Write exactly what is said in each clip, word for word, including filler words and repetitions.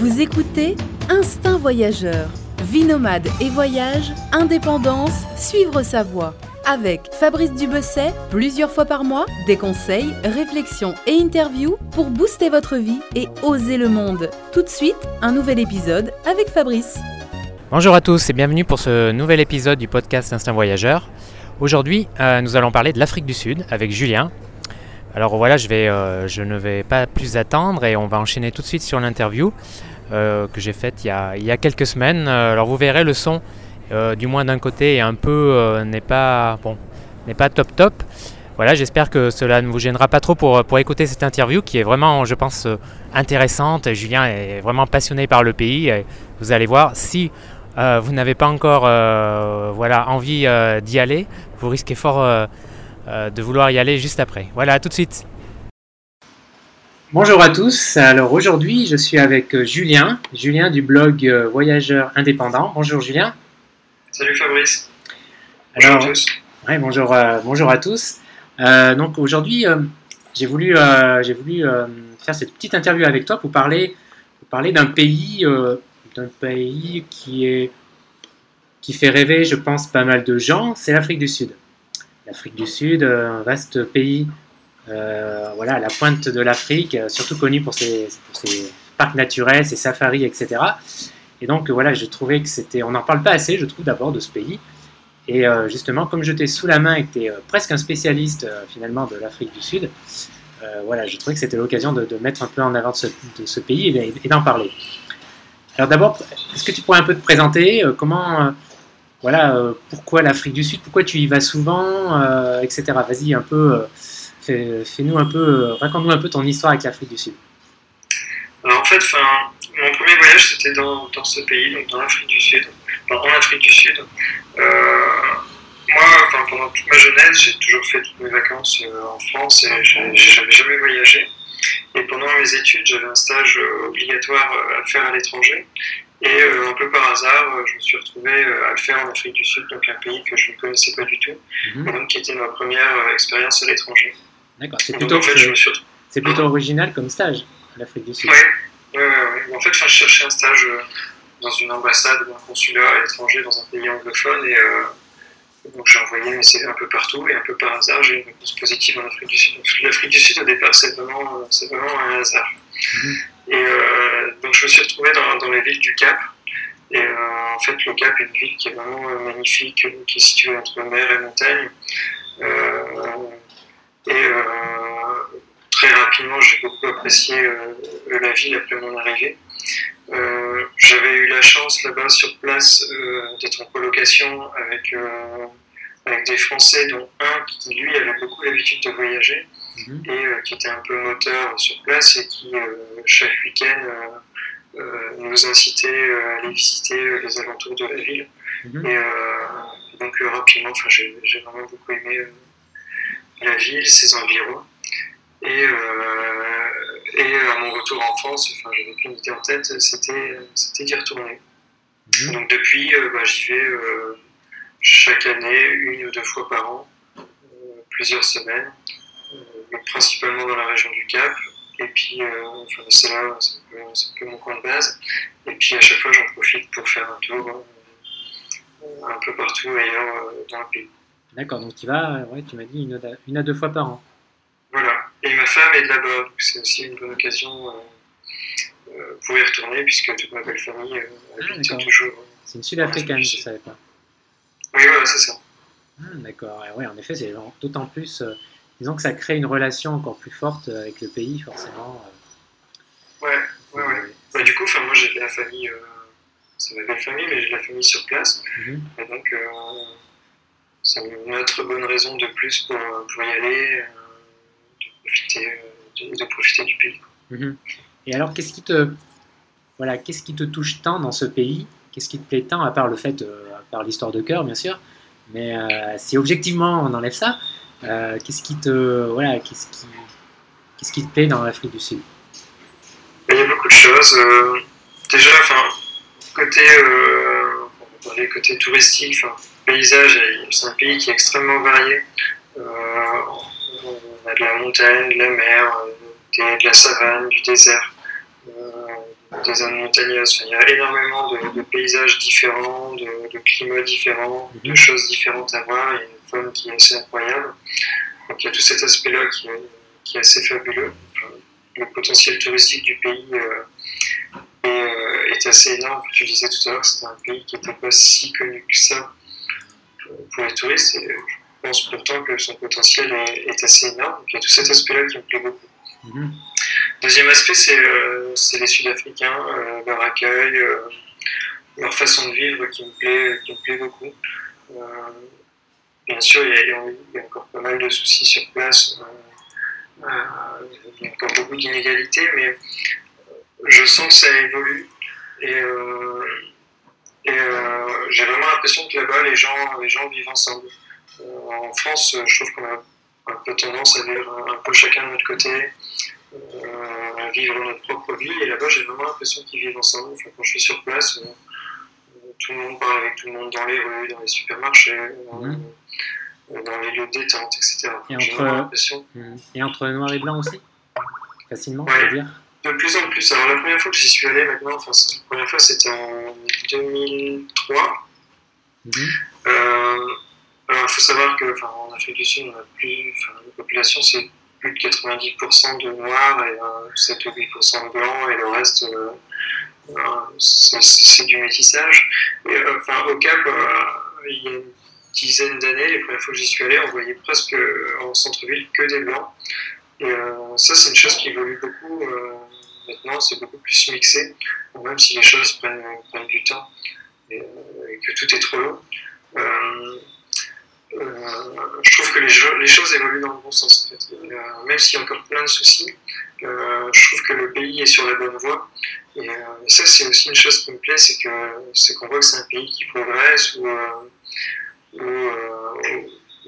Vous écoutez Instinct Voyageur, vie nomade et voyage, indépendance, suivre sa voie. Avec Fabrice Dubesset, plusieurs fois par mois, des conseils, réflexions et interviews pour booster votre vie et oser le monde. Tout de suite, un nouvel épisode avec Fabrice. Bonjour à tous et bienvenue pour ce nouvel épisode du podcast Instinct Voyageur. Aujourd'hui, euh, nous allons parler de l'Afrique du Sud avec Julien. Alors voilà, je, vais, euh, je ne vais pas plus attendre et on va enchaîner tout de suite sur l'interview euh, que j'ai faite il y a, il y a quelques semaines. Alors vous verrez, le son, euh, du moins d'un côté, est un peu euh, n'est pas bon, n'est pas top top. Voilà, j'espère que cela ne vous gênera pas trop pour, pour écouter cette interview qui est vraiment, je pense, intéressante. Julien est vraiment passionné par le pays. Et vous allez voir, si euh, vous n'avez pas encore euh, voilà, envie euh, d'y aller, vous risquez fort... Euh, de vouloir y aller juste après. Voilà, à tout de suite. Bonjour à tous. Alors aujourd'hui, je suis avec Julien, Julien du blog Voyageurs Indépendants. Bonjour Julien. Salut Fabrice. Alors, bonjour à tous. Ouais, bonjour, euh, bonjour à tous. Euh, donc aujourd'hui, euh, j'ai voulu, euh, j'ai voulu euh, faire cette petite interview avec toi pour parler, pour parler d'un pays, euh, d'un pays qui est, qui fait rêver, je pense, pas mal de gens. C'est l'Afrique du Sud. L'Afrique du Sud, un vaste pays, euh, voilà, à la pointe de l'Afrique, surtout connu pour ses, pour ses parcs naturels, ses safaris, et cetera. Et donc, voilà, je trouvais que c'était... On n'en parle pas assez, je trouve, d'abord, de ce pays. Et euh, justement, comme je t'ai sous la main et que tu es euh, presque un spécialiste, euh, finalement, de l'Afrique du Sud, euh, voilà, je trouvais que c'était l'occasion de, de mettre un peu en avant de ce, de ce pays et, et d'en parler. Alors d'abord, est-ce que tu pourrais un peu te présenter euh, comment... Euh, Voilà, euh, pourquoi l'Afrique du Sud, pourquoi tu y vas souvent, euh, et cetera. Vas-y, un peu, euh, fais, fais-nous un peu, euh, raconte-nous un peu ton histoire avec l'Afrique du Sud. Alors en fait, mon premier voyage, c'était dans, dans ce pays, donc dans l'Afrique du Sud. Enfin, en Afrique du Sud. Euh, moi, pendant toute ma jeunesse, j'ai toujours fait toutes mes vacances euh, en France et j'ai, j'avais jamais voyagé. Et pendant mes études, j'avais un stage euh, obligatoire à faire à l'étranger. Et euh, un peu par hasard, euh, je me suis retrouvé euh, à le faire en Afrique du Sud, donc un pays que je ne connaissais pas du tout, mm-hmm. donc qui était ma première euh, expérience à l'étranger. D'accord, c'est plutôt, donc, en fait, je me suis... c'est plutôt original comme stage, l'Afrique du Sud. Oui, ouais, ouais, ouais. En fait, je cherchais un stage euh, dans une ambassade ou un consulat à l'étranger dans un pays anglophone, et euh, donc j'ai envoyé mes C V un peu partout, et un peu par hasard, j'ai eu une réponse positive en Afrique du Sud. Donc, l'Afrique du Sud, au départ, c'est vraiment, euh, c'est vraiment un hasard. Mm-hmm. Et euh, donc je me suis retrouvé dans, dans la ville du Cap, et euh, en fait le Cap est une ville qui est vraiment euh, magnifique, qui est située entre mer et montagne, euh, et euh, très rapidement j'ai beaucoup apprécié euh, la ville après mon arrivée. Euh, j'avais eu la chance là-bas sur place euh, d'être en colocation avec, euh, avec des Français dont un qui lui avait beaucoup l'habitude de voyager, et euh, qui était un peu moteur sur place et qui, euh, chaque week-end, euh, euh, nous incitait euh, à aller visiter euh, les alentours de la ville. Mm-hmm. Et euh, donc, euh, rapidement, j'ai, j'ai vraiment beaucoup aimé euh, la ville, ses environs. Et, euh, et à mon retour en France, j'avais qu'une idée en tête, c'était, c'était d'y retourner. Mm-hmm. Donc, depuis, euh, bah, j'y vais euh, chaque année, une ou deux fois par an, euh, plusieurs semaines. Donc, principalement dans la région du Cap, et puis euh, enfin, c'est là, c'est un, peu, c'est un peu mon coin de base, et puis à chaque fois j'en profite pour faire un tour euh, un peu partout ailleurs euh, dans le pays. D'accord, donc tu vas, ouais, tu m'as dit une, une à deux fois par an. Voilà, et ma femme est de là-bas, donc c'est aussi une bonne occasion euh, euh, pour y retourner, puisque toute ma belle famille euh, ah, habite toujours. C'est une Sud-Africaine, je ne savais pas. Oui, voilà, c'est ça. Ah, d'accord, et ouais, en effet, c'est d'autant plus... Euh, Disons que ça crée une relation encore plus forte avec le pays, forcément. Ouais, ouais, ouais. Bah, du coup, moi j'ai de la famille, euh, c'est ma belle famille, mais j'ai de la famille sur place. Mm-hmm. Et donc, euh, c'est une autre bonne raison de plus pour, pour y aller, euh, de, profiter, euh, de, de profiter du pays. Mm-hmm. Et alors, qu'est-ce qui te, voilà, qu'est-ce qui te touche tant dans ce pays ? Qu'est-ce qui te plaît tant, à part le fait, euh, à part l'histoire de cœur, bien sûr. Mais euh, si objectivement on enlève ça. Euh, qu'est-ce qui te voilà, qu'est-ce qui, qu'est-ce qui te plaît dans l'Afrique du Sud ? Il y a beaucoup de choses. Euh, déjà, enfin, côté, euh, on parlait côté touristique, enfin, paysage, c'est un pays qui est extrêmement varié. Euh, on a de la montagne, de la mer, de, de la savane, du désert, euh, des zones montagneuses. Enfin, il y a énormément de, de paysages différents, de, de climats différents, de choses différentes à voir. Il y a une faune qui est assez incroyable. Donc il y a tout cet aspect-là qui, qui est assez fabuleux. Enfin, le potentiel touristique du pays euh, est, euh, est assez énorme. Tu disais tout à l'heure que c'était un pays qui n'était pas si connu que ça pour les touristes. Et je pense pourtant que son potentiel est, est assez énorme. Donc il y a tout cet aspect-là qui me plaît beaucoup. Mmh. Deuxième aspect, c'est euh, les Sud-Africains, euh, leur accueil, euh, leur façon de vivre qui me plaît, qui me plaît beaucoup. Euh, bien sûr, il y, a, il y a encore pas mal de soucis sur place, euh, euh, il y a encore beaucoup d'inégalités, mais je sens que ça évolue. Et, euh, et euh, j'ai vraiment l'impression que là-bas, les gens, les gens vivent ensemble. Euh, en France, je trouve qu'on a un peu tendance à vivre un peu chacun de notre côté, euh, à vivre notre propre vie, et là-bas j'ai vraiment l'impression qu'ils vivent ensemble. Enfin, quand je suis sur place, euh, tout le monde parle avec tout le monde dans les rues, dans les supermarchés, mmh. euh, dans les lieux de détente, et cetera. Et entre, euh, et entre noir et blanc aussi, facilement, ouais, je veux dire. De plus en plus. Alors la première fois que j'y suis allé maintenant, enfin la première fois c'était en deux mille trois. Mmh. Euh, Alors, il faut savoir qu'en enfin, Afrique du Sud, on a plus, enfin, la population, c'est plus de quatre-vingt-dix pour cent de Noirs et euh, sept ou huit pour cent de Blancs, et le reste, euh, euh, c'est du métissage. Et, euh, enfin, au Cap, euh, il y a une dizaine d'années, les premières fois que j'y suis allé, on voyait presque euh, en centre-ville que des Blancs. Et euh, ça, c'est une chose qui évolue beaucoup. Euh, maintenant, c'est beaucoup plus mixé, même si les choses prennent, prennent du temps et, euh, et que tout est trop long. Euh, Euh, je trouve que les, jeux, les choses évoluent dans le bon sens, en fait. Euh, même s'il y a encore plein de soucis, euh, je trouve que le pays est sur la bonne voie. Et euh, ça, c'est aussi une chose qui me plaît, c'est qu'on voit que c'est un pays qui progresse, où, euh, où, euh,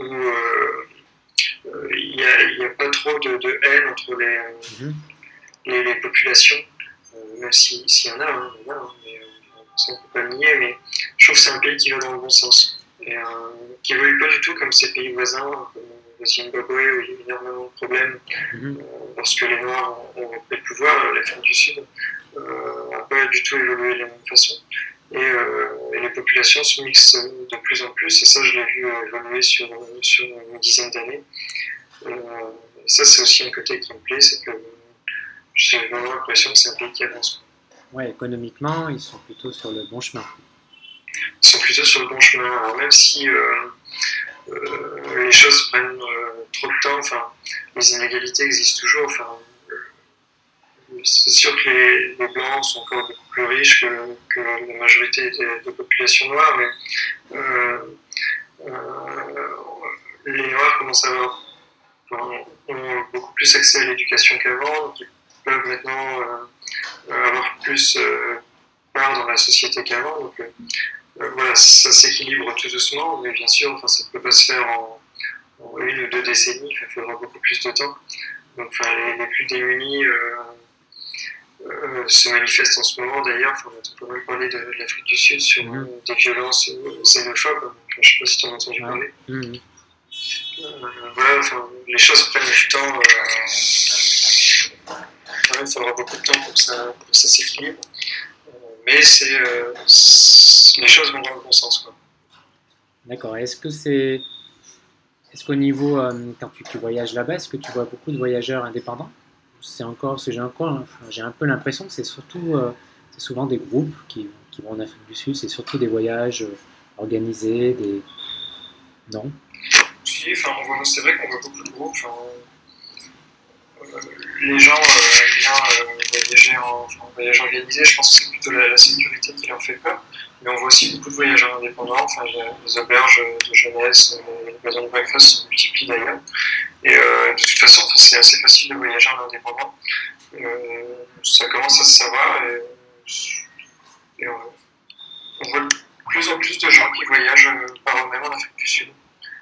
où, où euh, il n'y a, a pas trop de, de haine entre les, mmh. les, les populations, euh, même s'il si y en a, hein, il y en a, hein, mais, euh, ça on ne peut pas le nier, mais je trouve que c'est un pays qui va dans le bon sens. Et, euh, qui évolue pas du tout comme ces pays voisins, comme le Zimbabwe, où il y a énormément de problèmes. Mmh. Euh, lorsque les Noirs ont repris le pouvoir, l'Afrique du Sud n'a euh, pas du tout évolué de la même façon. Et, euh, et les populations se mixent de plus en plus, et ça, je l'ai vu évoluer sur, sur une dizaine d'années. Euh, ça, c'est aussi un côté qui me plaît, c'est que j'ai vraiment l'impression que c'est un pays qui avance. Ouais, économiquement, ils sont plutôt sur le bon chemin. Ils sont plutôt sur le bon chemin. Alors même si euh, euh, les choses prennent euh, trop de temps, enfin, les inégalités existent toujours. Enfin, euh, c'est sûr que les, les Blancs sont encore beaucoup plus riches que, que la majorité des, des populations noires, mais euh, euh, les Noirs commencent à avoir, enfin, ont beaucoup plus accès à l'éducation qu'avant, donc ils peuvent maintenant euh, avoir plus euh, part dans la société qu'avant. Donc, euh, Euh, voilà, ça s'équilibre tout doucement, mais bien sûr, enfin, ça ne peut pas se faire en, en une ou deux décennies, il faudra beaucoup plus de temps. Donc, enfin, les, les plus démunis euh, euh, se manifestent en ce moment, d'ailleurs, enfin, on peut même parler de, de l'Afrique du Sud sur mmh. euh, des violences euh, xénophobes, donc, je ne sais pas si tu en as entendu parler. Mmh. Euh, voilà, enfin, les choses prennent du temps, euh, euh, il faudra beaucoup de temps pour que ça, ça s'équilibre. Mais c'est, euh, les choses vont dans le bon sens. D'accord. Est-ce que c'est, est-ce qu'au niveau, euh, quand tu, tu voyages là-bas, est-ce que tu vois beaucoup de voyageurs indépendants ? C'est encore, j'ai encore, j'ai un peu l'impression que c'est surtout, euh, c'est souvent des groupes qui, qui vont en Afrique du Sud, c'est surtout des voyages organisés, des, non ? Oui, enfin, on voit, c'est vrai qu'on voit beaucoup de groupes. Enfin, les gens euh, viennent euh, voyager en enfin, voyage organisé, je pense que c'est plutôt la, la sécurité qui leur fait peur, mais on voit aussi beaucoup de voyageurs indépendants, enfin, les auberges de jeunesse, les maisons de breakfast se multiplient d'ailleurs, et euh, de toute façon c'est assez facile de voyager en indépendant, euh, ça commence à se savoir, et, et on, on voit de plus en plus de gens qui voyagent par eux-mêmes en Afrique du Sud,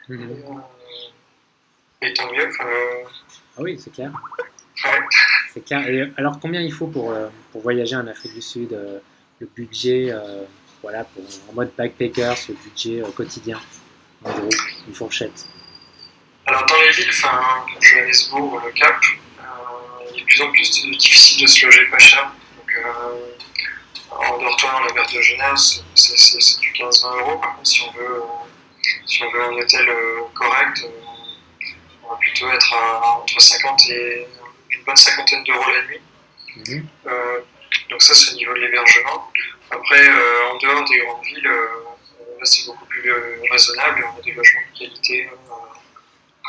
mmh. et, euh, et tant mieux. Enfin, euh, Ah oui, c'est clair. C'est clair. Et alors, combien il faut pour, euh, pour voyager en Afrique du Sud, euh, le budget, euh, voilà, pour, en mode backpacker, le budget euh, quotidien, en gros, une fourchette. Alors, dans les villes, comme Johannesburg ou le Cap, euh, il est de plus en plus difficile de se loger pas cher. Donc, euh, en dortoir à l'auberge de jeunesse, c'est, c'est, c'est du quinze à vingt euros. Par contre, si on veut, euh, si on veut un hôtel euh, correct, euh, on va plutôt être à, entre cinquante et une bonne cinquantaine d'euros la nuit. Mmh. Euh, donc ça, c'est au niveau de l'hébergement. Après, euh, en dehors des grandes villes, euh, là, c'est beaucoup plus euh, raisonnable. On a des logements de qualité euh,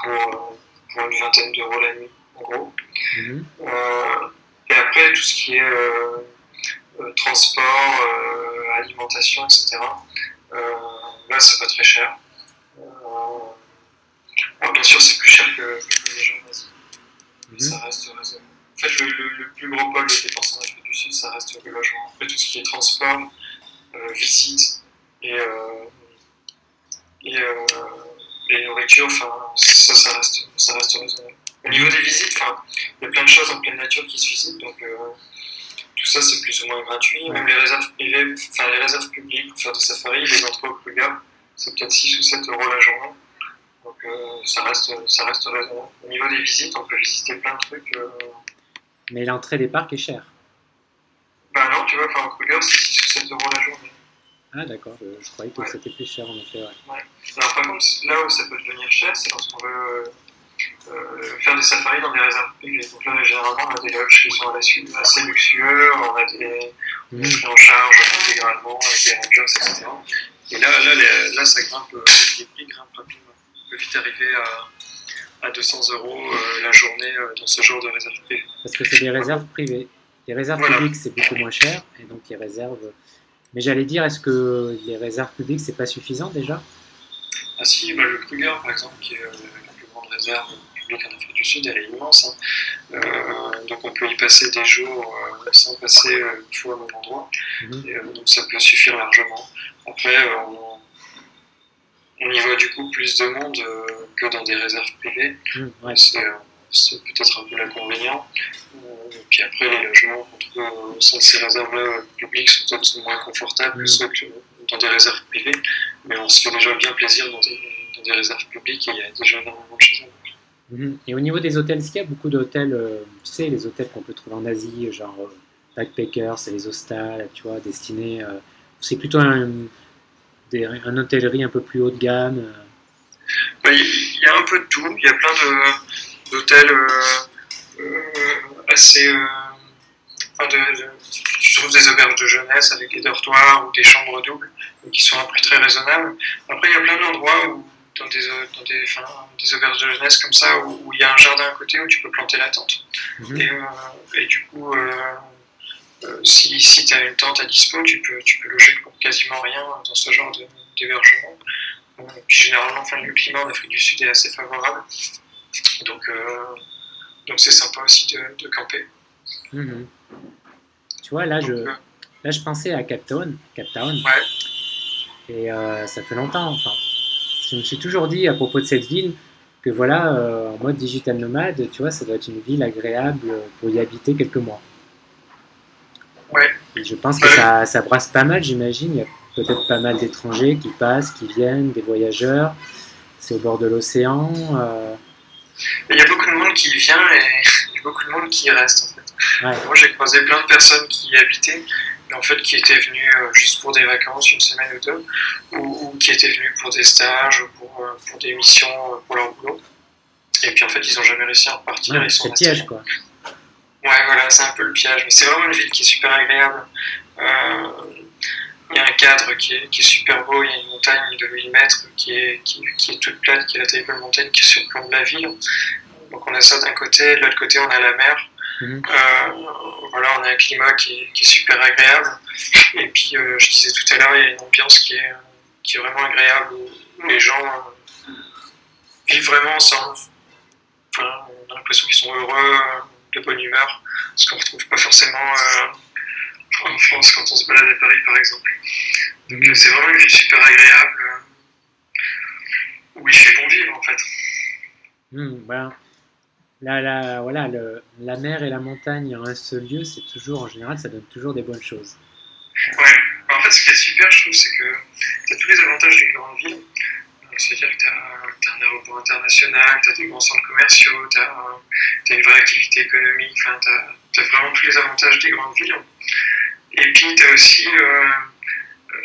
pour, pour une vingtaine d'euros la nuit, en gros. Mmh. Euh, et après, tout ce qui est euh, euh, transport, euh, alimentation, et cetera, euh, là, c'est pas très cher. Euh, alors, bien sûr, c'est plus cher que, que les gens, mais mmh. ça reste raisonnable. En fait, le, le, le plus gros pôle des dépenses en Afrique du Sud, ça reste le logement. Après, tout ce qui est transport, euh, visite et, euh, et, euh, et nourriture, ça, ça reste, ça reste raisonnable. Au niveau des visites, il y a plein de choses en pleine nature qui se visitent, donc euh, tout ça, c'est plus ou moins gratuit. Même les réserves privées, enfin les réserves publiques pour faire des safaris, les entrées au Kruger, c'est peut-être six ou sept euros la journée. Donc euh, ça, reste, ça reste raisonnable. Au niveau des visites, on peut visiter plein de trucs. Euh, Mais l'entrée des parcs est chère. Bah non, tu vois, enfin, Kruger, c'est six ou sept euros la journée. Ah d'accord, je, je croyais que ouais. c'était plus cher en effet. Ouais. Ouais. Alors par contre, là où ça peut devenir cher, c'est lorsqu'on veut euh, faire des safaris dans des réserves privées. Donc là, généralement, on a des lodges qui sont à la suite assez luxueux, on a des mmh. prises en charge intégralement, avec des rangers, et cetera. Et là, là, les, là ça grimpe, euh, les prix grimpent rapidement. On peut vite arriver à... à deux cents euros euh, la journée euh, dans ce genre de réserve privée. Parce que c'est des réserves privées. Les réserves voilà. publiques, c'est beaucoup moins cher, et donc les réserves... Mais j'allais dire, est-ce que les réserves publiques, c'est pas suffisant, déjà ? Ah si, bah, le Kruger, par exemple, qui est euh, la plus grande réserve publique en Afrique du Sud, elle est immense. Hein. Euh, donc on peut y passer des jours euh, sans passer euh, une fois au même endroit, mm-hmm. et, euh, donc ça peut suffire largement. Après, euh, on... on y voit du coup plus de monde euh, que dans des réserves privées, mmh, ouais. c'est, c'est peut-être un peu l'inconvénient. Euh, puis après, les logements au sein de ces réserves publiques sont peut-être moins confortables mmh. soit que dans des réserves privées, mais on se fait déjà bien plaisir dans des, dans des réserves publiques et il y a déjà énormément de choses. Mmh. Et au niveau des hôtels, est-ce qu'il y a beaucoup d'hôtels, euh, tu sais, les hôtels qu'on peut trouver en Asie, genre euh, backpackers, c'est les hostels, tu vois, destinés, euh, c'est plutôt un... Des, une hôtellerie un peu plus haut de gamme. Il y, y a un peu de tout. Il y a plein de, d'hôtels euh, euh, assez... Euh, enfin de, de, je trouve des auberges de jeunesse avec des dortoirs ou des chambres doubles qui sont à un prix très raisonnable. Après, il y a plein d'endroits où, dans, des, dans des, enfin, des auberges de jeunesse comme ça où il y a un jardin à côté où tu peux planter la tente. Mmh. Et, euh, et du coup... Euh, Euh, si si tu as une tente à dispo, tu peux, tu peux loger pour quasiment rien dans ce genre de, d'hébergement. Euh, puis généralement, enfin, le climat en Afrique du Sud est assez favorable. Donc, euh, donc c'est sympa aussi de, de camper. Mmh. Tu vois, là, donc, je, euh, là, je pensais à Cape Town. Cape Town. Ouais. Et euh, ça fait longtemps, enfin. Je me suis toujours dit à propos de cette ville que voilà, euh, en mode digital nomade, tu vois, ça doit être une ville agréable pour y habiter quelques mois. Ouais. Et je pense que ça, ça brasse pas mal, j'imagine. Il y a peut-être pas mal d'étrangers qui passent, qui viennent, des voyageurs. C'est au bord de l'océan. Euh... Il y a beaucoup de monde qui vient et beaucoup de monde qui reste. En fait. Ouais. Moi, j'ai croisé plein de personnes qui y habitaient, mais en fait, qui étaient venues juste pour des vacances, une semaine ou deux, ou, ou qui étaient venues pour des stages, pour, pour des missions, pour leur boulot. Et puis, en fait, ils n'ont jamais réussi à repartir. Ouais, ils sont restés. C'est piège, quoi. Ouais, voilà, c'est un peu le piège. Mais c'est vraiment une ville qui est super agréable. Il euh, y a un cadre qui est, qui est super beau. Il y a une montagne de mille mètres qui est, qui, qui est toute plate, qui est la Table Montagne, qui surplombe la ville. Donc on a ça d'un côté, de l'autre côté on a la mer. Mmh. Euh, voilà, on a un climat qui est, qui est super agréable. Et puis, euh, je disais tout à l'heure, il y a une ambiance qui est, qui est vraiment agréable. Où les gens euh, vivent vraiment ensemble. Enfin, on a l'impression qu'ils sont heureux. Euh, de bonne humeur, ce qu'on ne retrouve pas forcément euh, en France quand on se balade à Paris par exemple. Donc mmh. c'est vraiment une ville super agréable, euh, où il fait bon vivre en fait. Mmh, voilà. Là, là, voilà, le, la mer et la montagne en un seul lieu, c'est toujours, en général, ça donne toujours des bonnes choses. Ouais, en fait ce qui est super je trouve, c'est que tu as tous les avantages d'une grande ville, c'est-à-dire que tu as un aéroport international, tu as des grands centres commerciaux, tu as une vraie activité économique, tu as vraiment tous les avantages des grandes villes. Et puis tu as aussi, euh,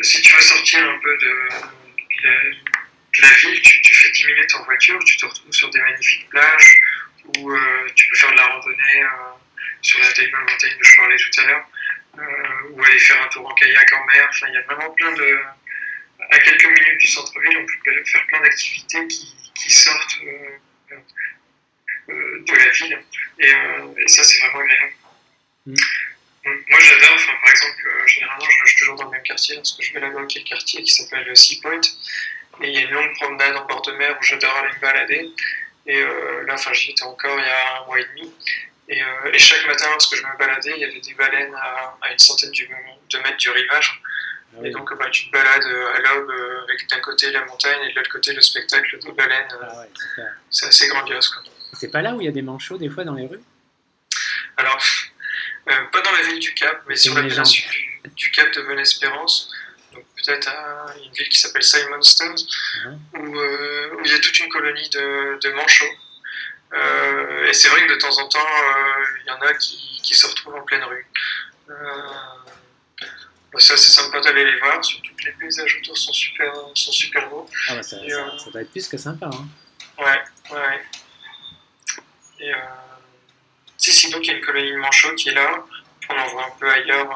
si tu veux sortir un peu de, de, la, de la ville, tu, tu fais dix minutes en voiture, tu te retrouves sur des magnifiques plages où euh, tu peux faire de la randonnée euh, sur la Table Montagne dont je parlais tout à l'heure, euh, ou aller faire un tour en kayak en mer. Enfin, il y a vraiment plein de... À quelques minutes du centre-ville, on peut faire plein d'activités qui, qui sortent euh, euh, de la ville. Et, euh, et ça, c'est vraiment agréable. Mmh. Moi, j'adore, enfin, par exemple, euh, généralement, je loge toujours dans le même quartier, lorsque je vais là-bas, qui est le quartier qui s'appelle Sea Point. Et il y a une longue promenade en bord de mer où j'adore aller me balader. Et euh, là, enfin, j'y étais encore il y a un mois et demi. Et, euh, et chaque matin, lorsque je me baladais, il y avait des baleines à, à une centaine du, de mètres du rivage. Et donc, bah, tu te balades à l'aube avec d'un côté la montagne et de l'autre côté le spectacle des baleines. Ah ouais, c'est, c'est assez grandiose, quoi. C'est pas là où il y a des manchots des fois dans les rues? Alors, euh, pas dans la ville du Cap, mais sur la péninsule du, du Cap de Bonne-Espérance. Donc peut-être à une ville qui s'appelle Simon Stone, uh-huh. où, euh, où il y a toute une colonie de, de manchots. Euh, et c'est vrai que de temps en temps, il euh, y en a qui, qui se retrouvent en pleine rue. Euh, Ça, c'est sympa d'aller les voir, surtout que les paysages autour sont super, sont super beaux. Ah bah ça, ça, euh... ça doit être plus que sympa. Hein. Ouais, ouais. Et euh... Si, si, donc il y a une colonie de manchots qui est là. On en voit un peu ailleurs.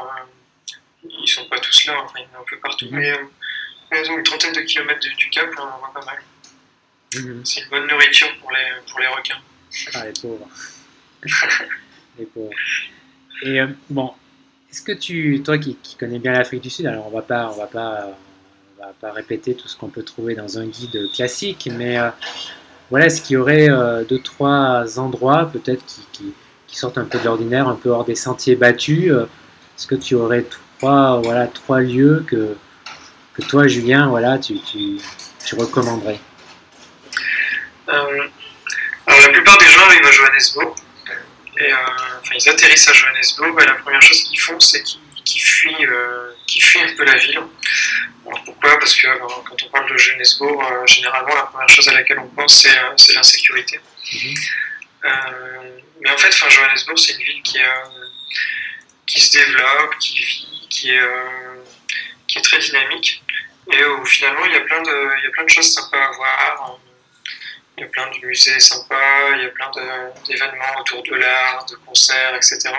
Ils sont pas tous là, enfin, il y en a un peu partout. Mmh. Mais euh... donc, une trentaine de kilomètres du Cap, on en voit pas mal. Mmh. C'est une bonne nourriture pour les, pour les requins. Ah, les pauvres. les pauvres. Et euh, bon. Est-ce que tu, toi qui, qui connais bien l'Afrique du Sud, alors on va pas, on va pas, on va pas répéter tout ce qu'on peut trouver dans un guide classique, mais euh, voilà, est-ce qu'il y aurait euh, deux, trois endroits peut-être qui, qui, qui sortent un peu de l'ordinaire, un peu hors des sentiers battus, euh, est-ce que tu aurais trois, voilà, trois lieux que, que toi, Julien, voilà, tu, tu, tu recommanderais? euh, Alors la plupart des gens arrivent à Johannesburg. Et, euh, enfin, ils atterrissent à Johannesburg et la première chose qu'ils font, c'est qu'ils, qu'ils, fuient, euh, qu'ils fuient un peu la ville. Alors, pourquoi ? Parce que alors, quand on parle de Johannesburg, euh, généralement, la première chose à laquelle on pense, c'est, euh, c'est l'insécurité. Mm-hmm. Euh, mais en fait, enfin, Johannesburg, c'est une ville qui, euh, qui se développe, qui vit, qui est, euh, qui est très dynamique. Et où finalement, il y a plein de, il y a plein de choses sympas à voir. Il y a plein de musées sympas, il y a plein de, d'événements autour de l'art, de concerts, et cetera.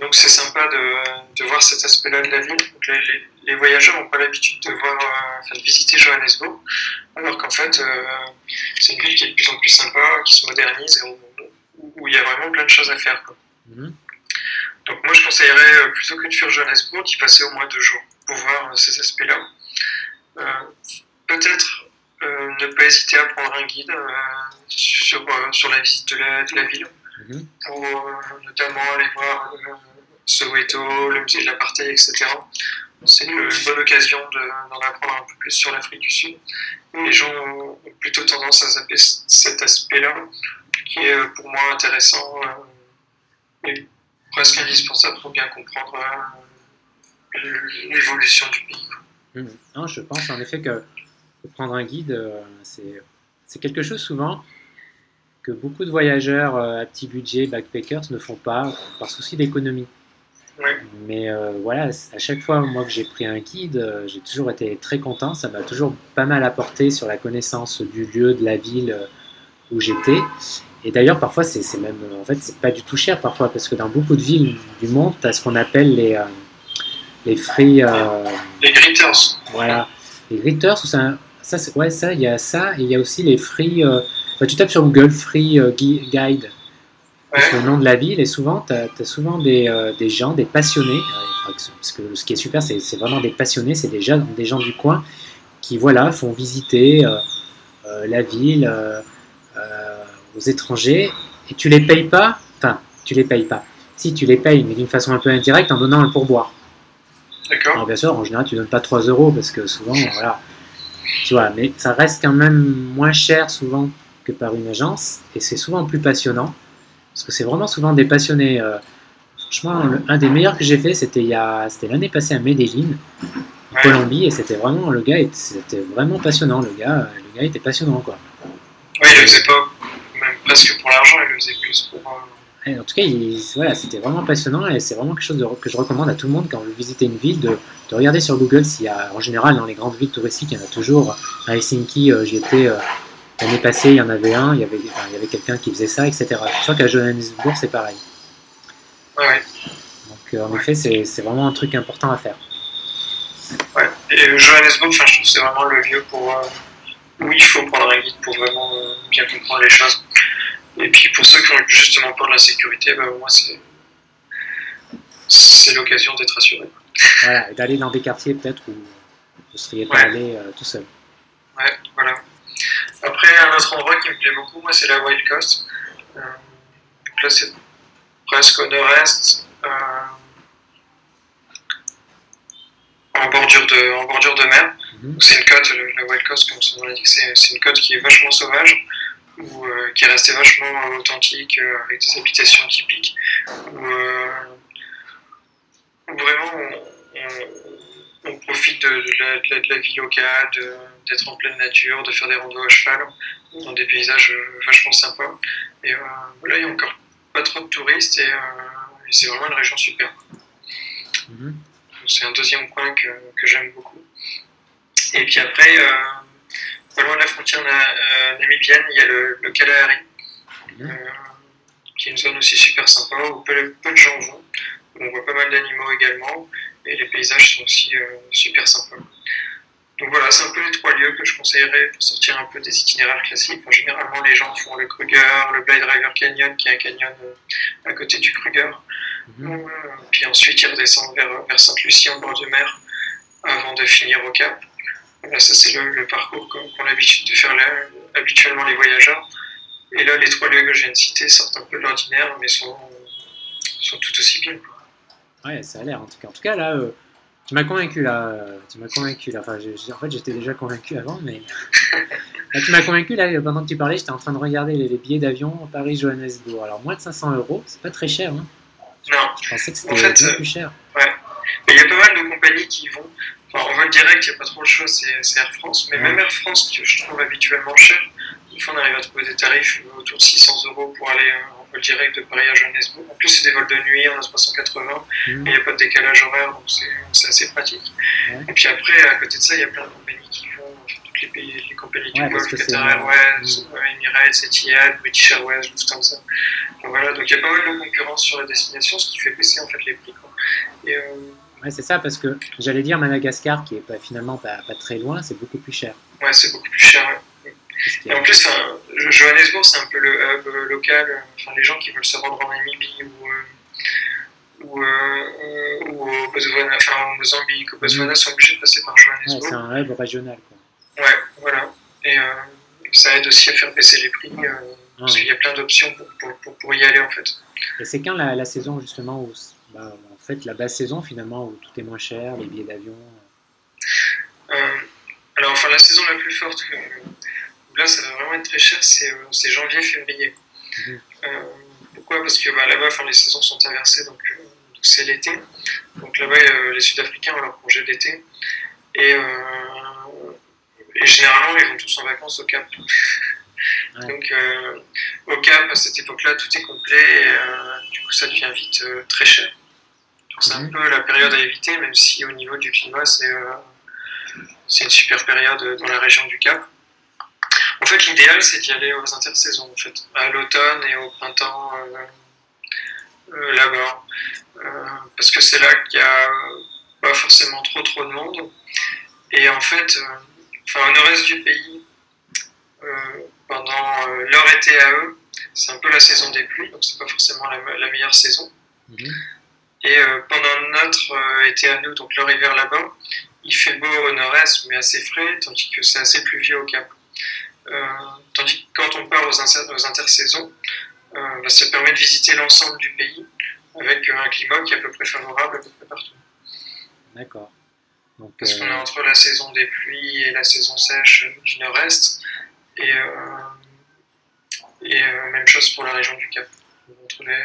Donc c'est sympa de, de voir cet aspect-là de la ville. Donc, les, les voyageurs n'ont pas l'habitude de voir, euh, enfin, de visiter Johannesburg, alors qu'en fait, euh, c'est une ville qui est de plus en plus sympa, qui se modernise, et où, où il y a vraiment plein de choses à faire, quoi. Mmh. Donc moi je conseillerais, euh, plutôt que de fuir Johannesburg, d'y passer au moins deux jours pour voir euh, ces aspects-là. Euh, peut-être... Euh, ne pas hésiter à prendre un guide euh, sur, euh, sur la visite de la, de la ville, mm-hmm. pour euh, notamment aller voir euh, Soweto, le musée de l'apartheid, et cetera. C'est une, une bonne occasion de, d'en apprendre un peu plus sur l'Afrique du Sud. Mm-hmm. Les gens ont plutôt tendance à zapper cet aspect-là, qui est pour moi intéressant euh, et presque indispensable pour bien comprendre euh, l'évolution du pays. Mm-hmm. Non, je pense en effet que prendre un guide, euh, c'est, c'est quelque chose souvent que beaucoup de voyageurs euh, à petit budget, backpackers, ne font pas par souci d'économie. Ouais. Mais euh, voilà, à chaque fois moi que j'ai pris un guide, euh, j'ai toujours été très content, ça m'a toujours pas mal apporté sur la connaissance du lieu, de la ville euh, où j'étais. Et d'ailleurs parfois c'est, c'est même, en fait c'est pas du tout cher parfois, parce que dans beaucoup de villes du monde, t'as ce qu'on appelle les, euh, les free... Euh, les greeters. Voilà, les greeters, c'est un... Ça, c'est, ouais, ça, il y a ça, et il y a aussi les free... Euh, enfin, tu tapes sur Google « free euh, guide », c'est le nom de la ville, et souvent, tu as souvent des, euh, des gens, des passionnés, euh, parce que ce qui est super, c'est, c'est vraiment des passionnés, c'est des gens, des gens du coin qui, voilà, font visiter euh, euh, la ville euh, euh, aux étrangers, et tu les payes pas, enfin, tu les payes pas, si, tu les payes, mais d'une façon un peu indirecte, en donnant un pourboire. D'accord. Alors, bien sûr, en général, tu donnes pas trois euros, parce que souvent, voilà... Tu vois, mais ça reste quand même moins cher souvent que par une agence, et c'est souvent plus passionnant, parce que c'est vraiment souvent des passionnés. Euh, franchement, le, un des meilleurs que j'ai fait, c'était, il y a, c'était l'année passée à Medellín, en Colombie, et c'était vraiment, le gars, c'était vraiment passionnant, le gars, le gars était passionnant, quoi. Oui, il le faisait pas, même presque pour l'argent, il le faisait plus pour... Euh... Et en tout cas, il, voilà, c'était vraiment passionnant et c'est vraiment quelque chose de, que je recommande à tout le monde quand vous visitez une ville, de, de regarder sur Google s'il y a, en général, dans les grandes villes touristiques, il y en a toujours. À Helsinki, euh, j'y étais euh, l'année passée, il y en avait un, il y avait, enfin, il y avait quelqu'un qui faisait ça, et cetera. Je suis sûr qu'à Johannesburg, c'est pareil. Ouais. Donc, euh, en effet, c'est, c'est vraiment un truc important à faire. Ouais. Et Johannesburg, enfin, je trouve que c'est vraiment le lieu pour, euh, où il faut prendre un guide pour vraiment euh, bien comprendre les choses. Et puis pour ceux qui ont justement peur de la sécurité, bah, au moins c'est, c'est l'occasion d'être assuré. Voilà, et d'aller dans des quartiers peut-être où vous ne seriez pas ouais. allé euh, tout seul. Ouais, voilà. Après, un autre endroit qui me plaît beaucoup, moi, c'est la Wild Coast. Euh, donc là, c'est presque au nord-est, euh, en, bordure de, en bordure de mer. Mm-hmm. Donc, c'est une côte, la Wild Coast, comme son nom l'indique, c'est, c'est une côte qui est vachement sauvage. Où, euh, qui est resté vachement authentique, euh, avec des habitations typiques, où, euh, où vraiment on, on, on profite de, de, la, de, la, de la vie locale, de, d'être en pleine nature, de faire des randos à cheval, dans des paysages vachement sympas. Et euh, là, il n'y a encore pas trop de touristes, et, euh, et c'est vraiment une région super. Mmh. C'est un deuxième coin que, que j'aime beaucoup. Et puis après... Euh, Pas loin de la frontière euh, namibienne, il y a le, le Kalahari, euh, qui est une zone aussi super sympa, où peu, peu de gens vont. On voit pas mal d'animaux également, et les paysages sont aussi euh, super sympas. Donc voilà, c'est un peu les trois lieux que je conseillerais pour sortir un peu des itinéraires classiques. Enfin, généralement, les gens font le Kruger, le Blyde River Canyon, qui est un canyon euh, à côté du Kruger. Mm-hmm. Euh, puis ensuite, ils redescendent vers, vers Sainte-Lucie en bord de mer, avant de finir au Cap. Là, ça c'est le, le parcours qu'on a l'habitude de faire là, habituellement les voyageurs. Et là, les trois lieux que je viens de citer sortent un peu de l'ordinaire, mais sont, sont tout aussi bien. Ouais, ça a l'air en tout cas. En tout cas, là, euh, tu m'as convaincu là. Tu m'as convaincu là. Enfin, je, je, en fait, j'étais déjà convaincu avant, mais là, tu m'as convaincu là. Pendant que tu parlais, j'étais en train de regarder les, les billets d'avion Paris-Johannesburg. Alors, moins de cinq cents euros, c'est pas très cher. Hein. Non. Je pensais que c'était en fait, euh, plus cher. Ouais. Il y a pas mal de compagnies qui vont. Enfin, en vol direct, il n'y a pas trop de choix, c'est, c'est Air France, mais même Air France, que je trouve habituellement cher, des fois on arrive à trouver des tarifs autour de six cents euros pour aller en vol direct de Paris à Johannesburg. En plus, c'est des vols de nuit, on a trois cent quatre-vingts, et il n'y a pas de décalage horaire, donc c'est, c'est assez pratique. Ouais. Et puis après, à côté de ça, il y a plein de compagnies qui vont, toutes les, pays, les compagnies du ouais, Golfe, Qatar Airways, Emirates, Etihad, British Airways, Lufthansa. Donc voilà, donc il y a pas mal de concurrence sur la destination, ce qui fait baisser en fait les prix. Quoi. Et, euh, Ouais, c'est ça, parce que j'allais dire Madagascar, qui est pas, finalement pas, pas très loin, c'est beaucoup plus cher. Ouais, c'est beaucoup plus cher. Ouais. Et en plus, enfin, Johannesburg, c'est un peu le hub euh, local. Enfin, les gens qui veulent se rendre en Namibie ou, euh, ou, euh, ou au Botswana, enfin, au Mozambique, au Botswana, sont obligés de passer par Johannesburg. Ouais, c'est un hub régional, quoi. Ouais, voilà. Et euh, ça aide aussi à faire baisser les prix, euh, ah, parce ouais. qu'il y a plein d'options pour, pour, pour, pour y aller, en fait. Et c'est quand la, la saison, justement, où... Bah, en fait, la basse saison, finalement, où tout est moins cher, les billets d'avion... Euh, alors, enfin, la saison la plus forte, euh, là, ça va vraiment être très cher, c'est, euh, c'est janvier-février. Mmh. Euh, pourquoi ? Parce que bah, là-bas, enfin, les saisons sont inversées, donc, euh, donc c'est l'été. Donc là-bas, euh, les Sud-Africains ont leur congé d'été. Et, euh, et généralement, ils vont tous en vacances au Cap. Ouais. Donc, euh, au Cap, à cette époque-là, tout est complet, et, euh, du coup, ça devient vite euh, très cher. Donc, c'est un peu la période à éviter, même si au niveau du climat, c'est, euh, c'est une super période dans la région du Cap. En fait, l'idéal, c'est d'y aller aux intersaisons, en fait, à l'automne et au printemps, euh, euh, là-bas. Euh, parce que c'est là qu'il n'y a pas forcément trop trop de monde. Et en fait, euh, enfin, au nord-est du pays, euh, pendant euh, leur été à eux, c'est un peu la saison des pluies, donc c'est pas forcément la, la meilleure saison. Mmh. Et euh, pendant notre euh, été à nous, donc leur hiver là-bas, il fait beau au nord-est, mais assez frais, tandis que c'est assez pluvieux au Cap. Euh, tandis que quand on part aux, in- aux intersaisons, euh, bah, ça permet de visiter l'ensemble du pays avec euh, un climat qui est à peu près favorable à peu près partout. D'accord. Donc, Parce euh... qu'on est entre la saison des pluies et la saison sèche du nord-est, et, euh, et euh, même chose pour la région du Cap, entre les,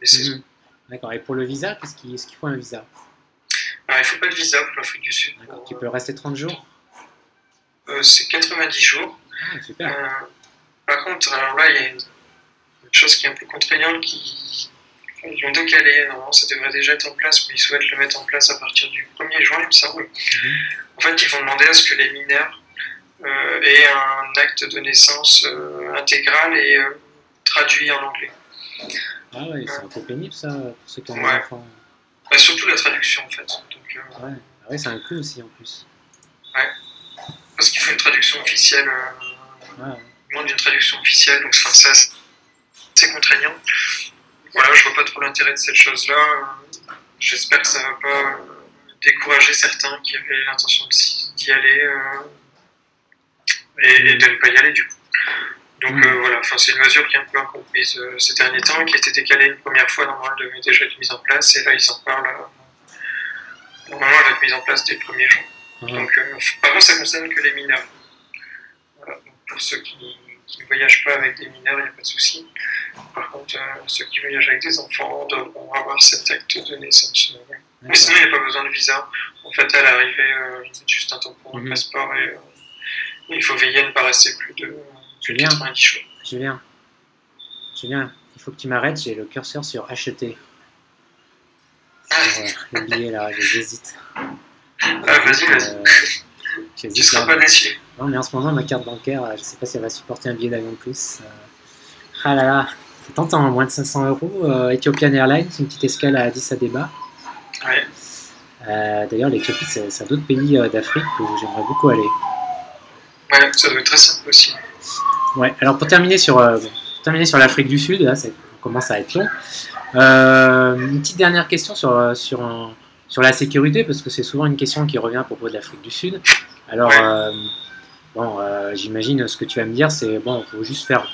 les saisons. Mmh. D'accord. Et pour le visa, qu'est-ce qu'il, est-ce qu'il faut un visa ? Alors, il ne faut pas de visa pour l'Afrique du Sud. D'accord. Pour, tu peux rester trente jours ? euh, C'est quatre-vingt-dix jours. Ah, super. Euh, par contre, alors là, il y a une chose qui est un peu contraignante, qui, qui ont décalé. Normalement, ça devrait déjà être en place, mais ils souhaitent le mettre en place à partir du premier juin, il me semble. Mm-hmm. En fait, ils vont demander à ce que les mineurs euh, aient un acte de naissance euh, intégral et euh, traduit en anglais. Ah ouais, c'est euh, un peu pénible ça, pour ceux qui ont ouais. des enfants. Bah, surtout la traduction en fait. Donc, euh, ouais. ouais, c'est un coût aussi en plus. Ouais, parce qu'il faut une traduction officielle, euh, ouais. il demande une traduction officielle, donc enfin, c'est assez contraignant. Voilà, je vois pas trop l'intérêt de cette chose-là. Euh, J'espère que ça va pas euh, décourager certains qui avaient l'intention d'y aller euh, et, et de ne pas y aller du coup. Donc mmh. euh, voilà, enfin, c'est une mesure qui est un peu incomprise euh, ces derniers temps, qui a été décalée une première fois, normalement elle devait déjà être mise en place, et là ils en parlent, euh, normalement elle va être mise en place dès le premier jour. Mmh. Donc, euh, par contre ça concerne que les mineurs. Voilà. Donc, pour ceux qui, qui ne voyagent pas avec des mineurs, il n'y a pas de souci. Par contre, euh, ceux qui voyagent avec des enfants devront avoir cet acte de naissance. Euh, mmh. Mais sinon il n'y a pas besoin de visa. En fait à l'arrivée, euh, juste un tampon, mmh. un passeport, et euh, il faut veiller à ne pas rester plus de... Julien, Julien, Julien, il faut que tu m'arrêtes, j'ai le curseur sur acheter. Sur euh, le billet là, j'hésite. Ah, vas-y, vas-y. Tu ne seras pas déçu. Non, mais en ce moment, ma carte bancaire, je ne sais pas si elle va supporter un billet d'avion de plus. Euh... Ah là là, c'est tentant, moins de cinq cents euros. Euh, Ethiopian Airlines, une petite escale à Addis Ababa. Ouais. Euh, D'ailleurs, l'Éthiopie, c'est un autre pays euh, d'Afrique où j'aimerais beaucoup aller. Ouais, ça doit être très simple aussi. Ouais, alors pour terminer sur, euh, pour terminer sur l'Afrique du Sud, là, ça commence à être long. Euh, une petite dernière question sur, sur, un, sur la sécurité, parce que c'est souvent une question qui revient à propos de l'Afrique du Sud. Alors, ouais. euh, bon, euh, j'imagine ce que tu vas me dire, c'est bon, il faut juste faire.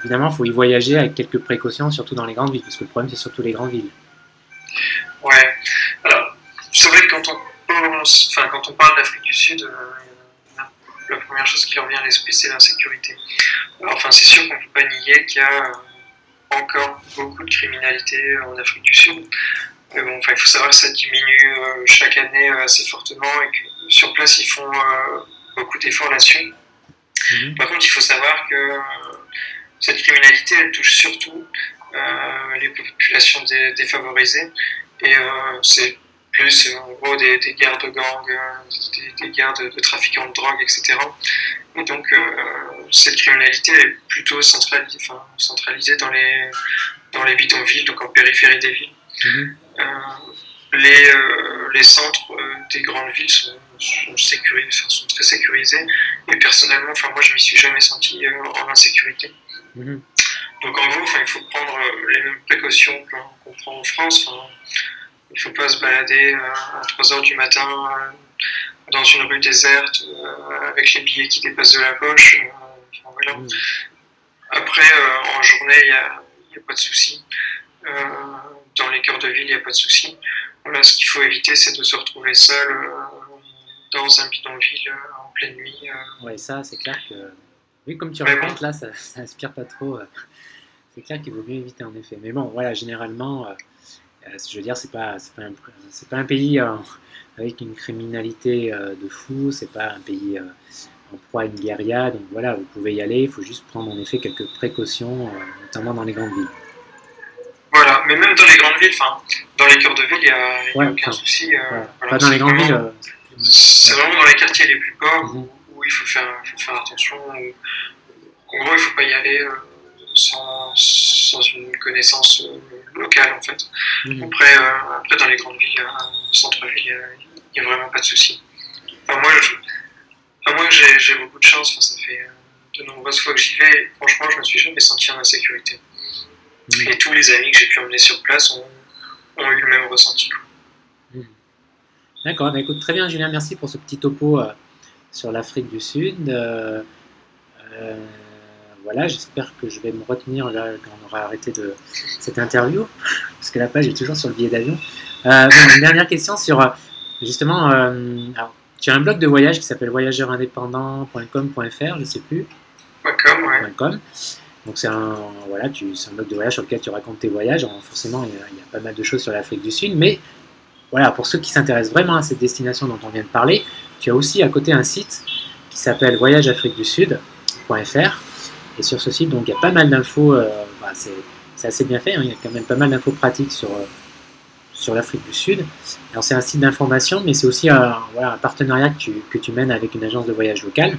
Évidemment, il faut y voyager avec quelques précautions, surtout dans les grandes villes, parce que le problème, c'est surtout les grandes villes. Ouais, alors, c'est vrai que quand on, enfin, quand on parle d'Afrique du Sud, euh, la première chose qui revient à l'esprit, c'est l'insécurité. Enfin, c'est sûr qu'on ne peut pas nier qu'il y a encore beaucoup de criminalité en Afrique du Sud. Mais bon, enfin, il faut savoir que ça diminue chaque année assez fortement et que sur place, ils font beaucoup d'efforts là-dessus. Mmh. Par contre, il faut savoir que cette criminalité, elle touche surtout les populations défavorisées et c'est plus en gros des, des guerres de gangs, des, des guerres de, de trafiquants de drogue, et cetera. Et donc euh, cette criminalité est plutôt centralis, enfin, centralisée dans les, dans les bidonvilles, donc en périphérie des villes. Mm-hmm. euh, les, euh, les centres euh, des grandes villes sont, sont, sécuris, enfin, sont très sécurisés et personnellement, enfin, moi je ne m'y suis jamais senti euh, en insécurité. Mm-hmm. Donc en gros, enfin, il faut prendre les mêmes précautions qu'on prend en France. Enfin, il ne faut pas se balader à trois heures du matin dans une rue déserte avec les billets qui dépassent de la poche. Enfin, voilà. Après, en journée, il n'y a, y a pas de souci. Dans les cœurs de ville, il n'y a pas de souci. Voilà, ce qu'il faut éviter, c'est de se retrouver seul dans un bidonville en pleine nuit. Oui, ça, c'est clair que... Vu comme tu racontes, bon. Là, ça n'inspire pas trop. C'est clair qu'il vaut mieux éviter, en effet. Mais bon, voilà, généralement... Je veux dire, c'est pas, c'est pas, un, c'est pas un pays euh, avec une criminalité euh, de fou, c'est pas un pays euh, en proie à une guérilla, donc voilà, vous pouvez y aller, il faut juste prendre en effet quelques précautions, euh, notamment dans les grandes villes. Voilà, mais même dans les grandes villes, enfin, dans les cœurs de ville, il n'y a, y a ouais, aucun souci. Euh, ouais. voilà, pas dans les grandes villes. Euh, c'est ouais. vraiment dans les quartiers les plus pauvres mmh. où, où il faut faire, faut faire attention, où, en gros, il ne faut pas y aller. Euh, Sans, sans une connaissance euh, locale en fait. Mmh. Après, euh, après, dans les grandes villes, euh, centre-ville, il euh, n'y a vraiment pas de souci. Enfin, moi, je, enfin, moi j'ai, j'ai beaucoup de chance, enfin, ça fait euh, de nombreuses fois que j'y vais, et franchement, je ne me suis jamais senti en insécurité. Mmh. Et tous les amis que j'ai pu emmener sur place ont, ont eu le même ressenti. Mmh. D'accord, bah, écoute, très bien Julien, merci pour ce petit topo euh, sur l'Afrique du Sud. Euh, euh... Voilà, j'espère que je vais me retenir là quand on aura arrêté de cette interview, parce que la page est toujours sur le billet d'avion. Euh, bon, une dernière question sur, justement, euh, alors, tu as un blog de voyage qui s'appelle voyageur indépendant point com point f r, je ne sais plus. .com, ouais. .com. Donc c'est un, voilà, tu, c'est un blog de voyage sur lequel tu racontes tes voyages. Alors, forcément, il y, a, il y a pas mal de choses sur l'Afrique du Sud, mais voilà, pour ceux qui s'intéressent vraiment à cette destination dont on vient de parler, tu as aussi à côté un site qui s'appelle voyage afrique du sud point f r. Et sur ce site, donc, il y a pas mal d'infos, euh, bah, c'est assez bien fait, hein. Il y a quand même pas mal d'infos pratiques sur, euh, sur l'Afrique du Sud. Alors c'est un site d'information, mais c'est aussi un, voilà, un partenariat que tu, que tu mènes avec une agence de voyage locale.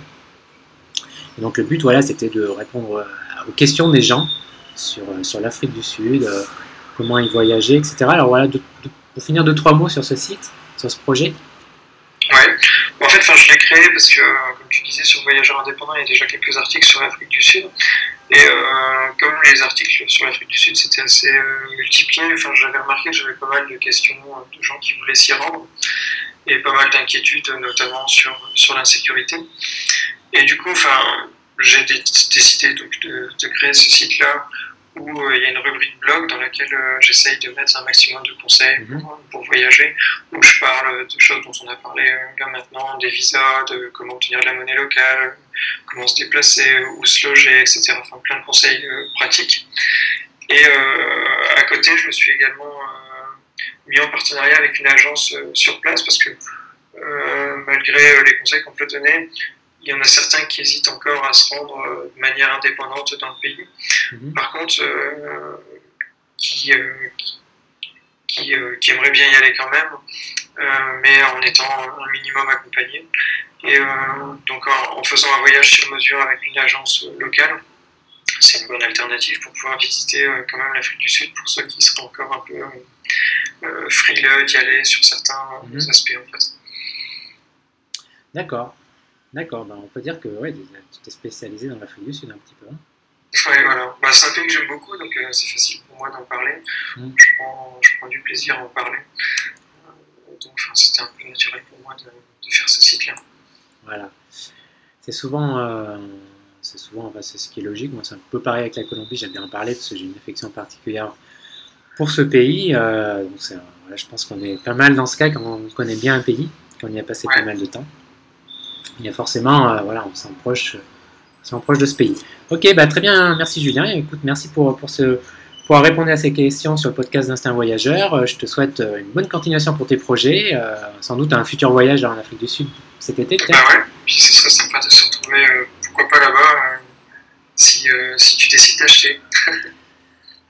Et donc le but, voilà, c'était de répondre aux questions des gens sur, sur l'Afrique du Sud, euh, comment y voyager, et cetera. Alors voilà, de, de, pour finir deux, trois mots sur ce site, sur ce projet. Ouais. En fait, enfin, je l'ai créé parce que, comme tu disais, sur Voyageurs Indépendants, il y a déjà quelques articles sur l'Afrique du Sud. Et euh, comme les articles sur l'Afrique du Sud, c'était assez euh, multiplié, enfin, j'avais remarqué que j'avais pas mal de questions euh, de gens qui voulaient s'y rendre, et pas mal d'inquiétudes, notamment sur, sur l'insécurité. Et du coup, enfin, j'ai décidé donc, de, de créer ce site-là, où euh, il y a une rubrique blog dans laquelle euh, j'essaye de mettre un maximum de conseils mmh. pour, pour voyager, où je parle de choses dont on a parlé euh, là maintenant, des visas, de comment obtenir de la monnaie locale, comment se déplacer, où se loger, et cetera. Enfin, plein de conseils euh, pratiques. Et euh, à côté, je me suis également euh, mis en partenariat avec une agence euh, sur place, parce que euh, malgré les conseils qu'on peut donner, il y en a certains qui hésitent encore à se rendre euh, de manière indépendante dans le pays. Mmh. Par contre, euh, qui, euh, qui, qui, euh, qui aimeraient bien y aller quand même, euh, mais en étant un minimum accompagné. Et euh, donc en, en faisant un voyage sur mesure avec une agence locale, c'est une bonne alternative pour pouvoir visiter euh, quand même l'Afrique du Sud, pour ceux qui seraient encore un peu euh, frileux d'y aller sur certains mmh. aspects en fait. D'accord. D'accord, ben on peut dire que ouais, tu t'es spécialisé dans l'Afrique du Sud un petit peu. Hein. Oui, voilà. Bah, c'est un pays que j'aime beaucoup, donc euh, c'est facile pour moi d'en parler. Mmh. Je, prends, je prends du plaisir à en parler. Euh, donc c'était un peu naturel pour moi de, de faire ce site-là. Voilà. C'est souvent, euh, c'est souvent enfin, c'est ce qui est logique. Moi, c'est un peu pareil avec la Colombie, j'aime bien en parler parce que j'ai une affection particulière pour ce pays. Euh, donc c'est, voilà, je pense qu'on est pas mal dans ce cas quand on connaît bien un pays, qu'on y a passé ouais. pas mal de temps. Il y a forcément, euh, voilà, on s'en proche, proche de ce pays. Ok, bah très bien, merci Julien. Écoute, merci pour, pour, ce, pour répondre à ces questions sur le podcast d'Instinct Voyageur. Je te souhaite une bonne continuation pour tes projets, euh, sans doute un futur voyage en Afrique du Sud cet été. Bah ouais, puis ce serait sympa de se retrouver, euh, pourquoi pas là-bas, euh, si, euh, si tu décides d'acheter.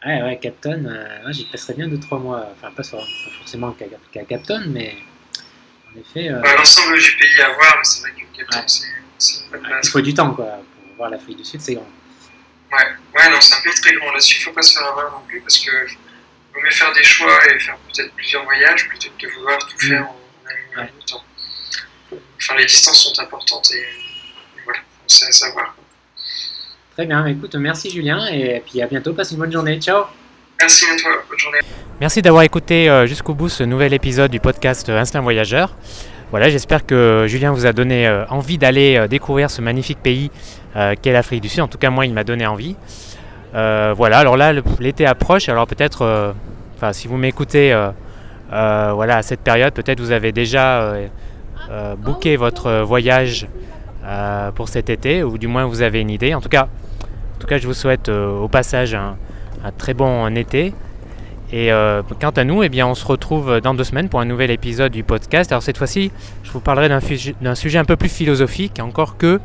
ouais, ouais, Cap Town, euh, j'y passerai bien deux trois mois, enfin pas, sur, pas forcément qu'à qu'à Cap Town, mais... Euh... Bah, l'ensemble du pays à voir, mais c'est vrai que Cap Town, c'est une bonne place. Il faut du temps quoi, pour voir l'Afrique du Sud, c'est grand. Ouais, ouais non, c'est un pays très grand. Là-dessus, il ne faut pas se faire avoir non plus, parce qu'il vaut mieux faire des choix et faire peut-être plusieurs voyages plutôt que de vouloir tout faire mmh. en un ouais. temps. Enfin, les distances sont importantes et, et voilà, c'est à savoir. Quoi. Très bien, écoute, merci Julien, et puis à bientôt, passe une bonne journée, ciao. Merci à toi, bonne journée. Merci d'avoir écouté jusqu'au bout ce nouvel épisode du podcast Instinct Voyageur. Voilà, j'espère que Julien vous a donné envie d'aller découvrir ce magnifique pays qu'est l'Afrique du Sud. En tout cas, moi, il m'a donné envie. Euh, voilà, alors là, l'été approche. Alors peut-être, euh, enfin, si vous m'écoutez euh, euh, voilà, à cette période, peut-être vous avez déjà euh, euh, booké votre voyage euh, pour cet été, ou du moins vous avez une idée. En tout cas, en tout cas je vous souhaite euh, au passage un... un très bon été. Et euh, quant à nous, eh bien, on se retrouve dans deux semaines pour un nouvel épisode du podcast. Alors cette fois-ci, je vous parlerai d'un, fugi- d'un sujet un peu plus philosophique, encore que,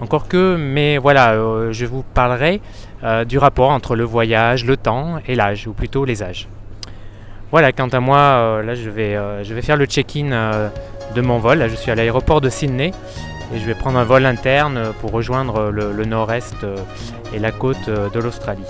encore que mais voilà, euh, je vous parlerai euh, du rapport entre le voyage, le temps et l'âge, ou plutôt les âges. Voilà, quant à moi, euh, là, je vais, euh, je vais faire le check-in euh, de mon vol. Là, je suis à l'aéroport de Sydney et je vais prendre un vol interne pour rejoindre le, le nord-est euh, et la côte euh, de l'Australie.